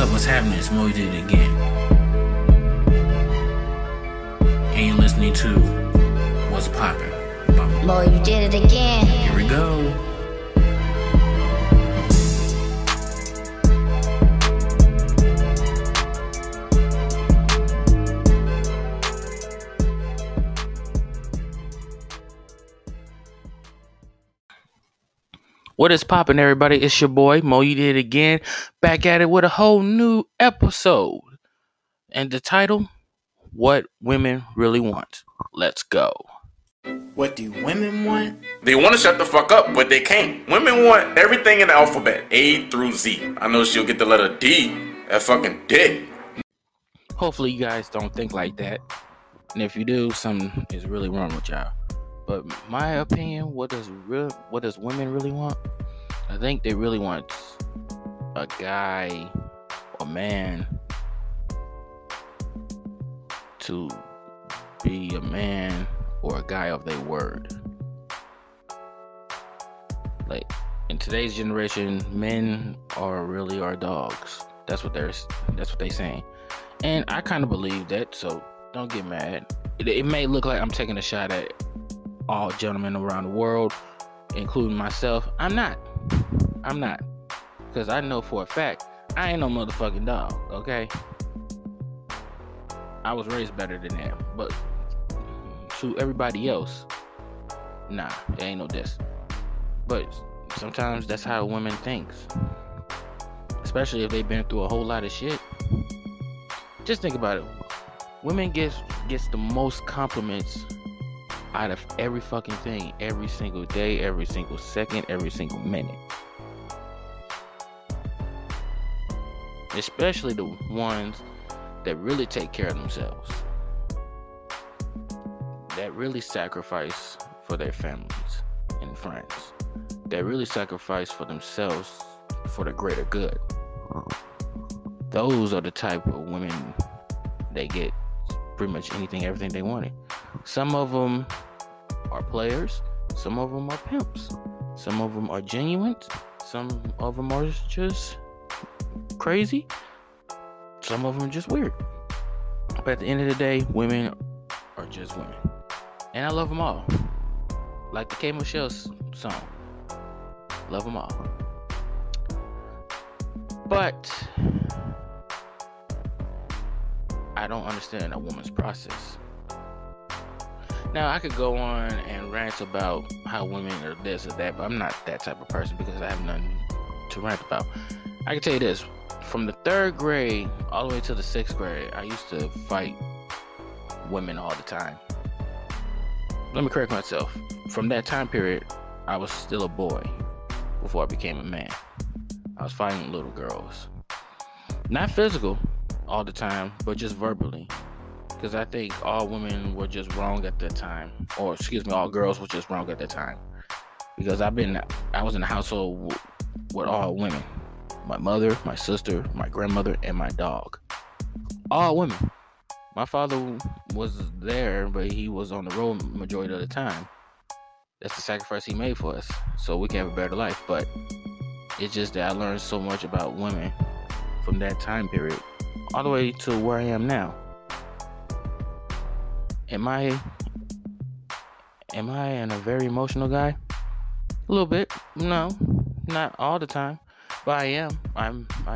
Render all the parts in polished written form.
up? What's happening? It's Moe did it again. And you're listening to What's Poppin'. Moe, you did it again. Here we go. What is poppin', everybody? It's your boy, Mo. You did it again. Back at it with a whole new episode. And the title, What Women Really Want. Let's go. What do women want? They want to shut the fuck up, but they can't. Women want everything in the alphabet, A through Z. I know she'll get the letter D. That fucking dick. Hopefully you guys don't think like that. And if you do, something is really wrong with y'all. But my opinion, what does women really want? I think they really want a guy, a man, to be a man or a guy of their word. Like in today's generation, men are really dogs. That's what they're saying, and I kind of believe that. So don't get mad. It may look like I'm taking a shot at all gentlemen around the world, including myself. I'm not, because I know for a fact I ain't no motherfucking dog. Okay, I was raised better than them, but to everybody else, nah, it ain't no diss. But sometimes that's how women thinks, especially if they've been through a whole lot of shit. Just think about it. Women gets the most compliments out of every fucking thing, every single day, every single second, every single minute. Especially the ones that really take care of themselves, that really sacrifice for their families and friends, that really sacrifice for themselves for the greater good. Those are the type of women they get pretty much anything, everything they wanted. Some of them are players, some of them are pimps, some of them are genuine, some of them are just crazy, some of them are just weird. But at the end of the day, women are just women, and I love them all. Like the K. Michelle song, love them all. But I don't understand a woman's process. Now, I could go on and rant about how women are this or that, but I'm not that type of person because I have nothing to rant about. I can tell you this. From the 3rd grade all the way to the 6th grade, I used to fight women all the time. Let me correct myself. From that time period, I was still a boy before I became a man. I was fighting little girls. Not physical all the time, but just verbally. Because I think all women were just wrong at that time. Or excuse me, all girls were just wrong at that time. Because I was in a household with all women. My mother, my sister, my grandmother, and my dog. All women. My father was there, but he was on the road majority of the time. That's the sacrifice he made for us, so we can have a better life. But it's just that I learned so much about women from that time period all the way to where I am now. Am I a very emotional guy? A little bit. No, not all the time, but I am. I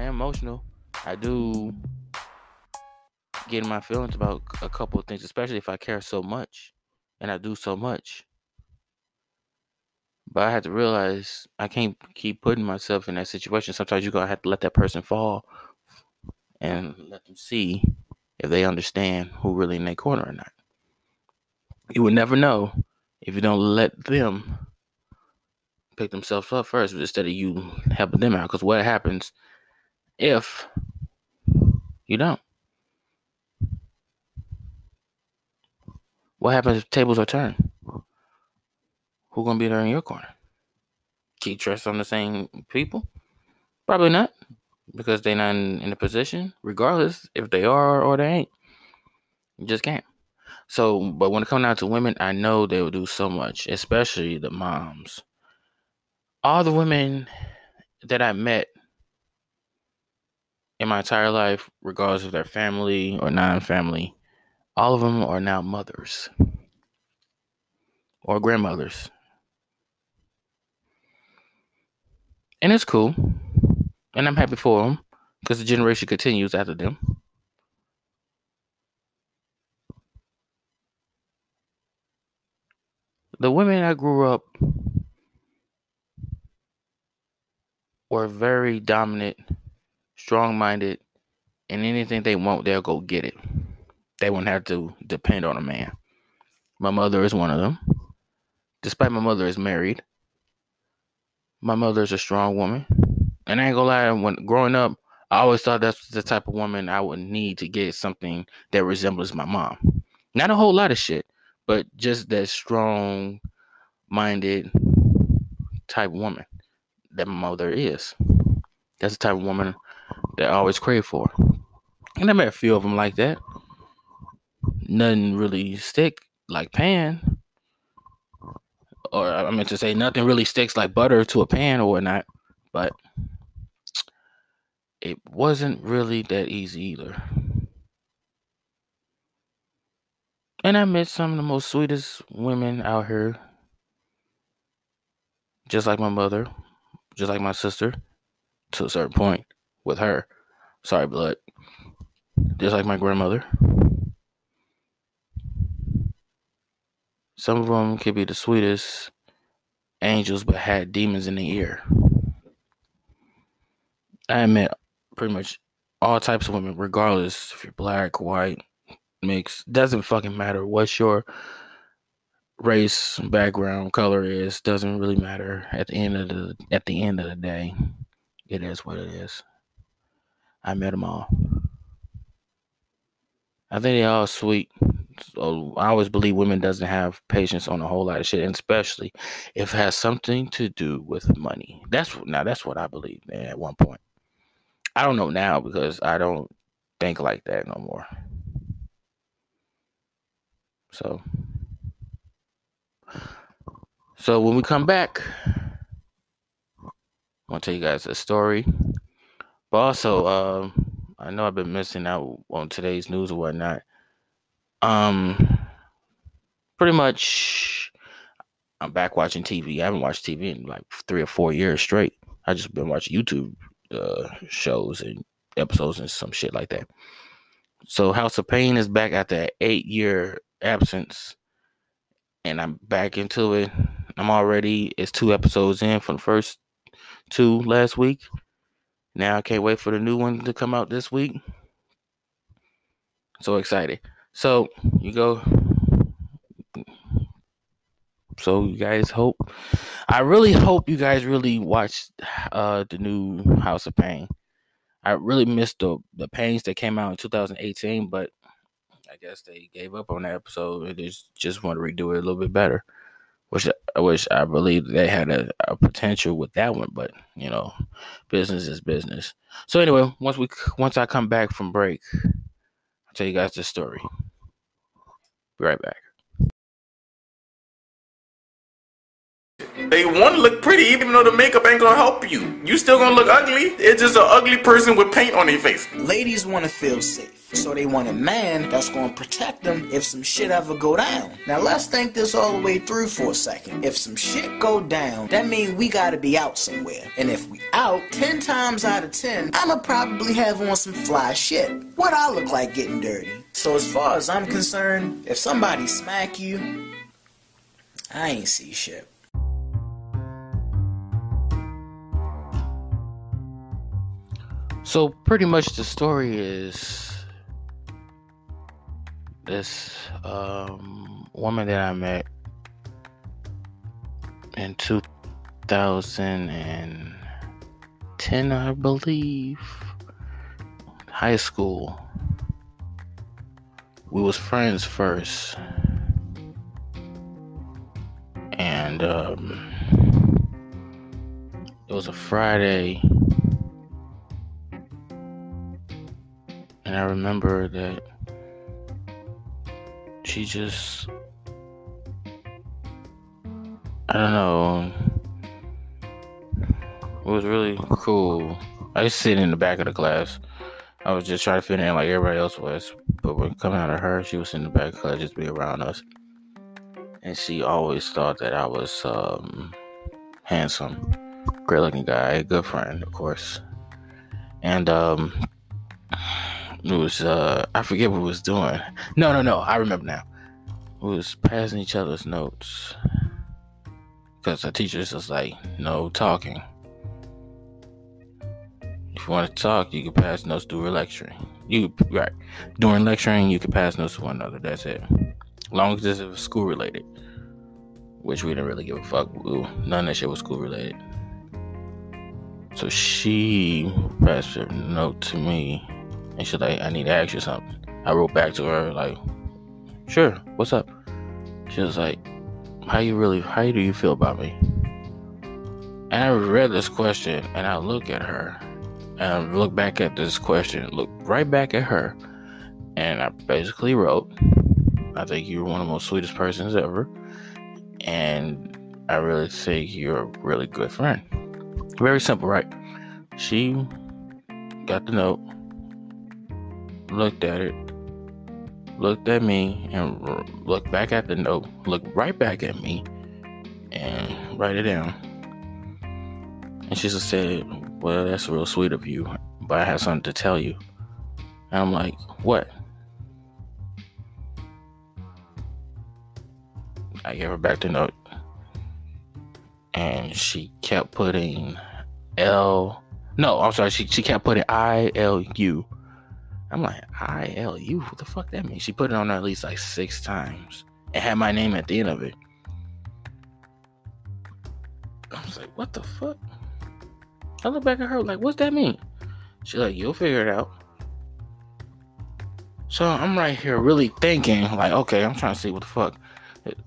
am emotional. I do get in my feelings about a couple of things, especially if I care so much and I do so much. But I had to realize I can't keep putting myself in that situation. Sometimes you're gonna have to let that person fall and let them see if they understand who really in their corner or not. You would never know if you don't let them pick themselves up first instead of you helping them out. Because what happens if you don't? What happens if tables are turned? Who's going to be there in your corner? Keep trust on the same people? Probably not, because they're not in a position, regardless if they are or they ain't. You just can't. So, but when it comes down to women, I know they will do so much, especially the moms. All the women that I met in my entire life, regardless if they're family or non-family, all of them are now mothers or grandmothers. And it's cool. And I'm happy for them because the generation continues after them. The women I grew up were very dominant, strong-minded, and anything they want, they'll go get it. They won't have to depend on a man. My mother is one of them. Despite my mother is married, my mother is a strong woman. And I ain't gonna lie, when growing up, I always thought that's the type of woman I would need to get something that resembles my mom. Not a whole lot of shit, but just that strong-minded type woman that my mother is. That's the type of woman that I always crave for. And I met a few of them like that. Nothing really stick like pan. Or I meant to say nothing really sticks like butter to a pan or whatnot. But it wasn't really that easy either. And I met some of the most sweetest women out here. Just like my mother. Just like my sister. To a certain point with her. Sorry, blood. Just like my grandmother. Some of them could be the sweetest angels but had demons in the ear. I met pretty much all types of women, regardless if you're black, white, mixed. Doesn't fucking matter what your race, background, color is. Doesn't really matter. At the end of the day, it is what it is. I met them all. I think they all sweet. So I always believe women doesn't have patience on a whole lot of shit, and especially if it has something to do with money. That's what I believe, man, at one point. I don't know now because I don't think like that no more. So when we come back, I'm going to tell you guys a story. But also, I know I've been missing out on today's news or whatnot. Pretty much, I'm back watching TV. I haven't watched TV in like 3 or 4 years straight. I just been watching YouTube shows and episodes and some shit like that. So House of Pain is back after an 8-year absence, and I'm back into it. It's 2 episodes in from the first 2 last week. Now I can't wait for the new one to come out this week. So excited. So you guys hope. I really hope you guys really watch the new House of Pain. I really missed the Pains that came out in 2018, but I guess they gave up on that episode and just want to redo it a little bit better. Which I believe they had a potential with that one, but you know, business is business. So anyway, once I come back from break, I'll tell you guys this story. Be right back. They want to look pretty even though the makeup ain't gonna help you. You still gonna look ugly. It's just an ugly person with paint on their face. Ladies want to feel safe, so they want a man that's gonna protect them if some shit ever go down. Now let's think this all the way through for a second. If some shit go down, that means we gotta be out somewhere. And if we out, 10 times out of 10, I'ma probably have on some fly shit. What I look like getting dirty. So as far as I'm concerned, if somebody smack you, I ain't see shit. So pretty much the story is this woman that I met in 2010, I believe, high school. We was friends first, and it was a Friday. And I remember that she just, I don't know, it was really cool. I used to sit in the back of the class I was just trying to fit in like everybody else was. But when coming out of her, she was in the back club just be around us. And she always thought that I was handsome, great looking guy, good friend, of course. And it was, I forget what we was doing. No, I remember now. We was passing each other's notes. Because the teacher's just like, no talking. If you want to talk, you can pass notes during lecturing. During lecturing, you can pass notes to one another. That's it. As long as it was school related, which we didn't really give a fuck. None of that shit was school related. So she passed her note to me, and she's like, I need to ask you something. I wrote back to her like, sure, what's up? She was like, how do you feel about me? And I read this question, and I look at her, and I look back at this question, look right back at her, and I basically wrote, I think you're one of the most sweetest persons ever, and I really think you're a really good friend. Very simple, right? She got the note, looked at it, looked at me, and looked back at the note, looked right back at me, and write it down. And she just said, well, that's real sweet of you, but I have something to tell you. And I'm like, what? I gave her back the note. And she kept putting she kept putting I-L-U. I'm like, I-L-U? What the fuck that means? She put it on there at least like 6 times. It had my name at the end of it. I was like, what the fuck? I look back at her like, what's that mean? She's like, you'll figure it out. So I'm right here really thinking, like, okay, I'm trying to see what the fuck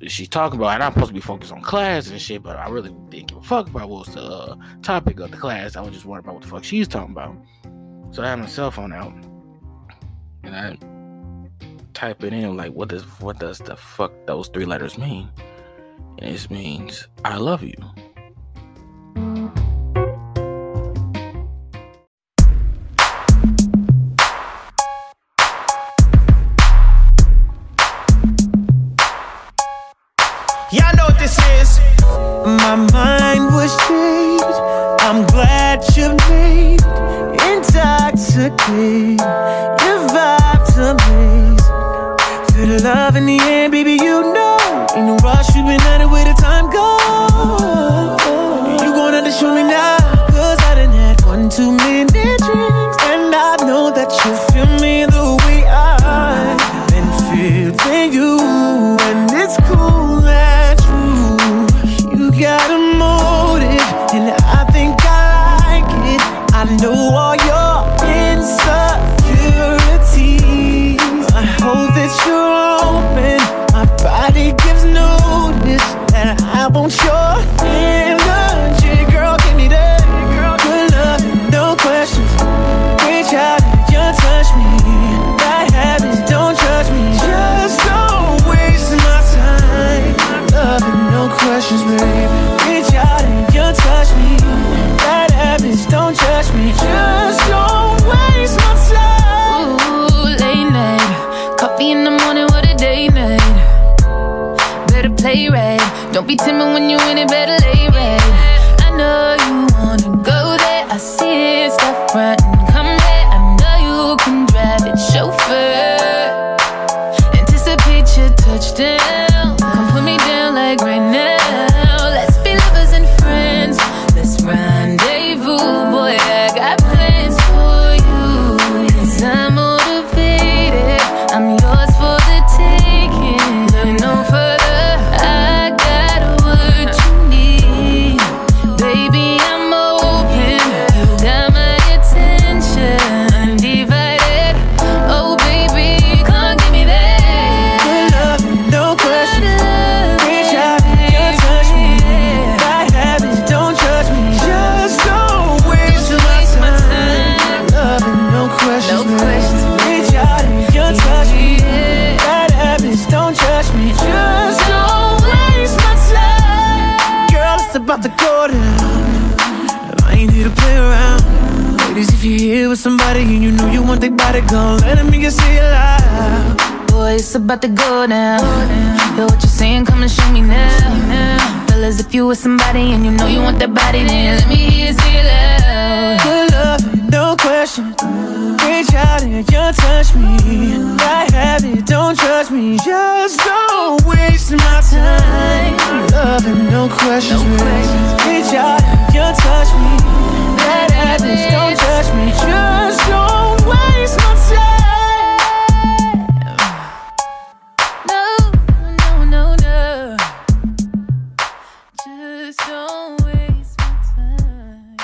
she's talking about, and I'm supposed to be focused on class and shit, but I really didn't give a fuck about what was the topic of the class. I was just worried about what the fuck she's talking about. So I had my cell phone out, and I type it in like, what does the fuck those 3 letters mean? And it means, I love you. Y'all know what this is. My mind was changed. I'm glad you made intoxicated. Your vibe's amazing. Feel the love in the end, baby, you know. In the rush, you've been at it where the time goes. You gon' have to show me now, cause I done had 1 too many drinks, and I know that you feel me the way I've been feeling you. And it's cool that you got a motive, and I think I like it. I know all your insecurities. I hope that you're open. My body gives notice that I want your energy. Girl, give me that good love, no questions. Reach out and just touch me. That happens, don't judge me. Just don't waste my time. Love and no questions, baby. Don't judge me, just don't waste my time. Ooh, late night, coffee in the morning, what a day night. Better play right, don't be timid when you in it, better lay right. I know you wanna go there, I see it, stop running, come there. I know you can drive it, chauffeur. Anticipate your touchdown, come put me down like right now. Somebody and you know you want they body gone, letting me get see you live. Boy, it's about to go down. Yo, what you saying? Come and show me now. Fellas, if you with somebody and you know you want that body, then let me hear you see you loud. Good love, no question. Reach out and you touch me. I have it, don't judge me. Just don't waste my time. Love and no questions, man. Reach out and you touch me. That happens, don't judge me. Just don't waste my time. No, no, no, no. Just don't waste my time.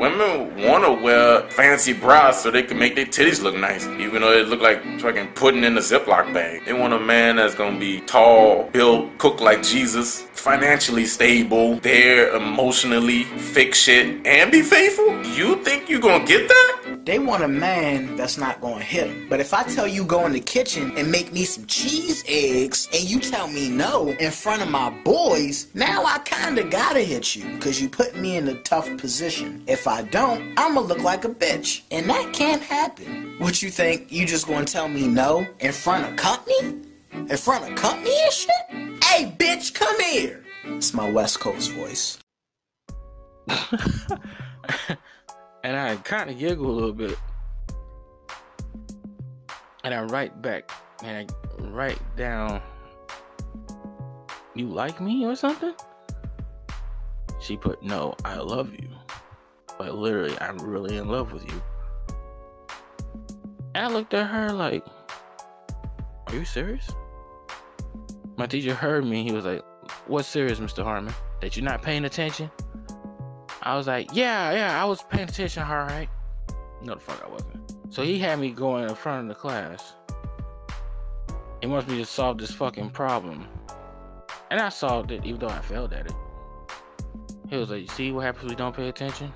Women want to wear fancy bras so they can make their titties look nice, even though it look like fucking pudding in a Ziploc bag. They want a man that's gonna be tall, built, cook like Jesus, financially stable, there emotionally, fix shit, and be faithful? You think you gonna get that? They want a man that's not gonna hit them. But if I tell you go in the kitchen and make me some cheese eggs, and you tell me no in front of my boys, now I kinda gotta hit you, cause you put me in a tough position. If I don't, I'ma look like a bitch, and that can't happen. What you think, you just gonna tell me no in front of company? In front of company and shit? Hey, bitch, come here! It's my West Coast voice. And I kinda giggle a little bit. And I write back, and I write down, you like me or something? She put, no, I love you. But literally, I'm really in love with you. And I looked at her like, are you serious? My teacher heard me. He was like, what's serious, Mr. Harmon? That you're not paying attention? I was like, yeah, I was paying attention, all right. No, the fuck I wasn't. So he had me going in front of the class. He wants me to solve this fucking problem. And I solved it, even though I failed at it. He was like, you see what happens when we don't pay attention?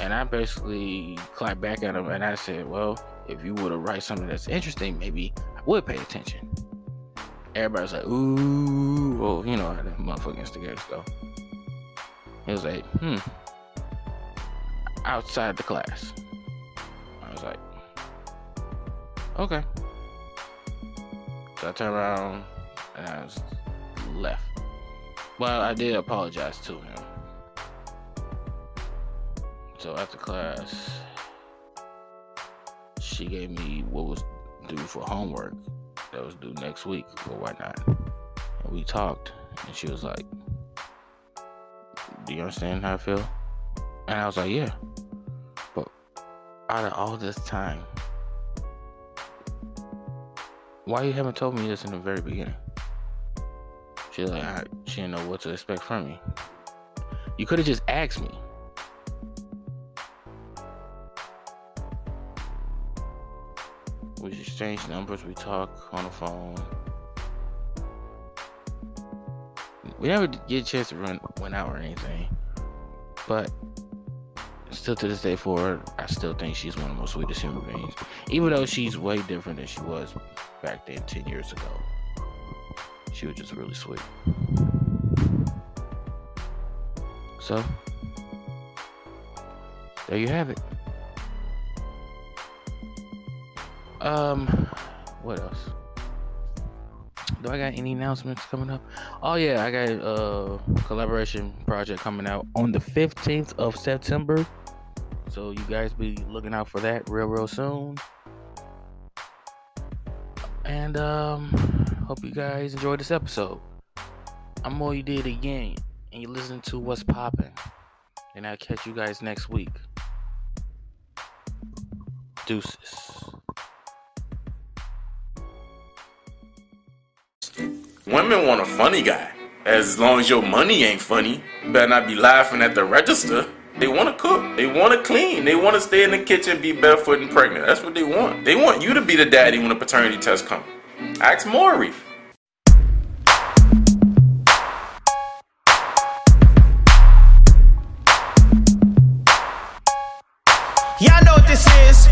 And I basically clapped back at him and I said, well, if you were to write something that's interesting, maybe I would pay attention. Everybody's like, ooh, well, you know how the motherfucking instigators go. He was like, outside the class. I was like, okay. So I turned around and I was left. Well, I did apologize to him. So after class, she gave me what was due for homework that was due next week or whatnot. And we talked, and she was like, do you understand how I feel? And I was like, yeah. But out of all this time, why you haven't told me this in the very beginning? She's like, she didn't know what to expect from me. You could have just asked me. We exchange numbers, we talk on the phone. We never get a chance to went out or anything. But still to this day forward, I still think she's one of the most sweetest human beings. Even though she's way different than she was back then 10 years ago. She was just really sweet. So, there you have it. What else? Do I got any announcements coming up? Oh yeah, I got a collaboration project coming out on the 15th of September. So you guys be looking out for that real soon. And hope you guys enjoyed this episode. I'm all you did again, and you listen to What's Poppin'. And I'll catch you guys next week. Deuces. Women want a funny guy. As long as your money ain't funny, you better not be laughing at the register. They want to cook. They want to clean. They want to stay in the kitchen, be barefoot and pregnant. That's what they want. They want you to be the daddy when the paternity test comes. Ask Maury. Y'all know what this is.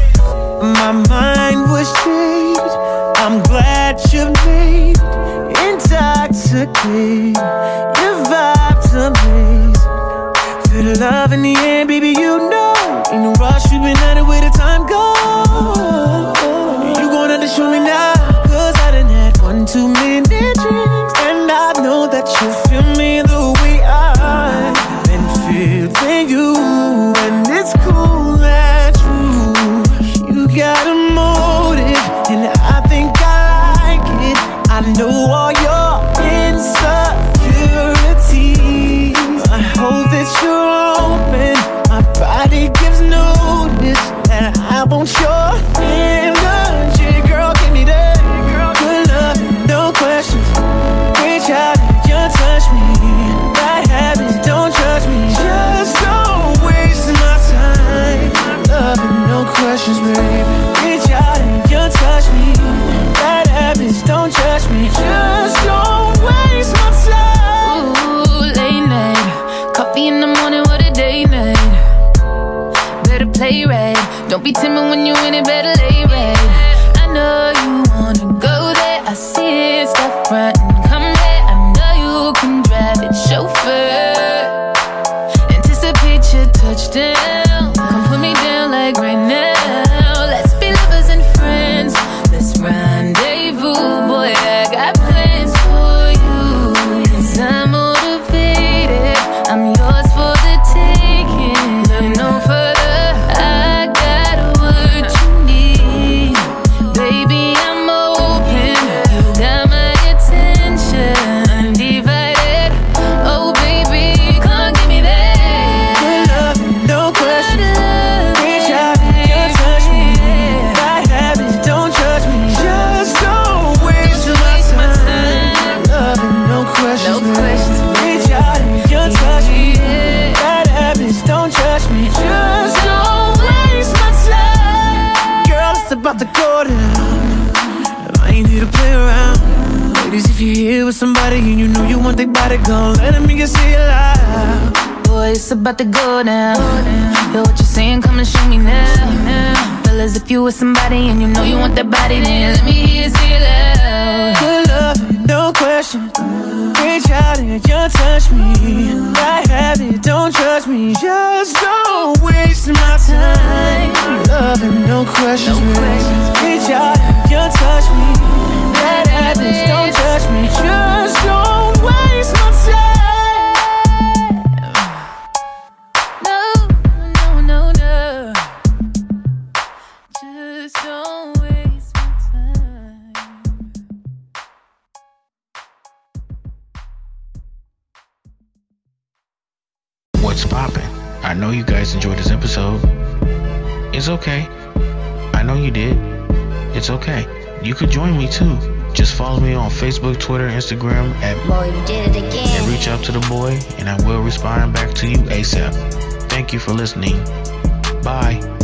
My mind was changed. I'm glad you made. Intoxicated, your vibes are love in the end, baby, you know. Ain't no rush, we've been at it where the time goes. You gon' have to show me now, cause I done had one too many drinks. And I know that you feel me the way I've been feeling you. And it's cool that you got a motive, and I think I like it. I know all your insecurities. I hope that you're open. My body gives notice that I want your energy. Girl, give me that good love, no questions. Reach out and you touch me. That happens, don't judge me. Just don't waste my time. Love, no questions, baby. Reach out and you touch me. That happens, don't judge me. Just don't waste my time. Ooh, late night, coffee in the morning, what a day night. Better play right, don't be timid when you're in it, better lay right. I know you wanna go there, I see it, stop frontin', come there. I know you can drive it, chauffeur. Anticipate your touchdown, come put me down like right now. Let's be lovers and friends, let's rendezvous. Boy, I got plans for you, yes, I'm motivated, I'm yours for the taking. Look no further, I got what you need. Baby, I'm open. You got my attention, undivided. Oh, baby, come give me that. Good love, no questions. Reach out and you touch me. That happens, don't judge me. Just don't waste my time. Love, no questions. Reach out and you touch me. That happens, don't judge me. Just don't waste my time. Girl, it's about to go down. I ain't here to play around. Ladies, if you're here with somebody and you know you want their body gone, let them hear you say it loud. Boy, it's about to go down. Yo, what you saying? Come and show me now. Fellas, if you with somebody and you know you want that body, then let me hear you say it loud. Good love, no questions. Reach out and you touch me. I have it, don't judge me. Just don't waste my time. Love, no questions. Reach out and you touch me. That happens, don't judge me. Just don't waste my time. No, no, no, no. Just don't waste my time. What's poppin'? I know you guys enjoyed this episode. It's okay. I know you did. It's okay. You could join me too. Just follow me on Facebook, Twitter, Instagram at Boy, you did it again. And reach out to the boy, and I will respond back to you ASAP. Thank you for listening. Bye.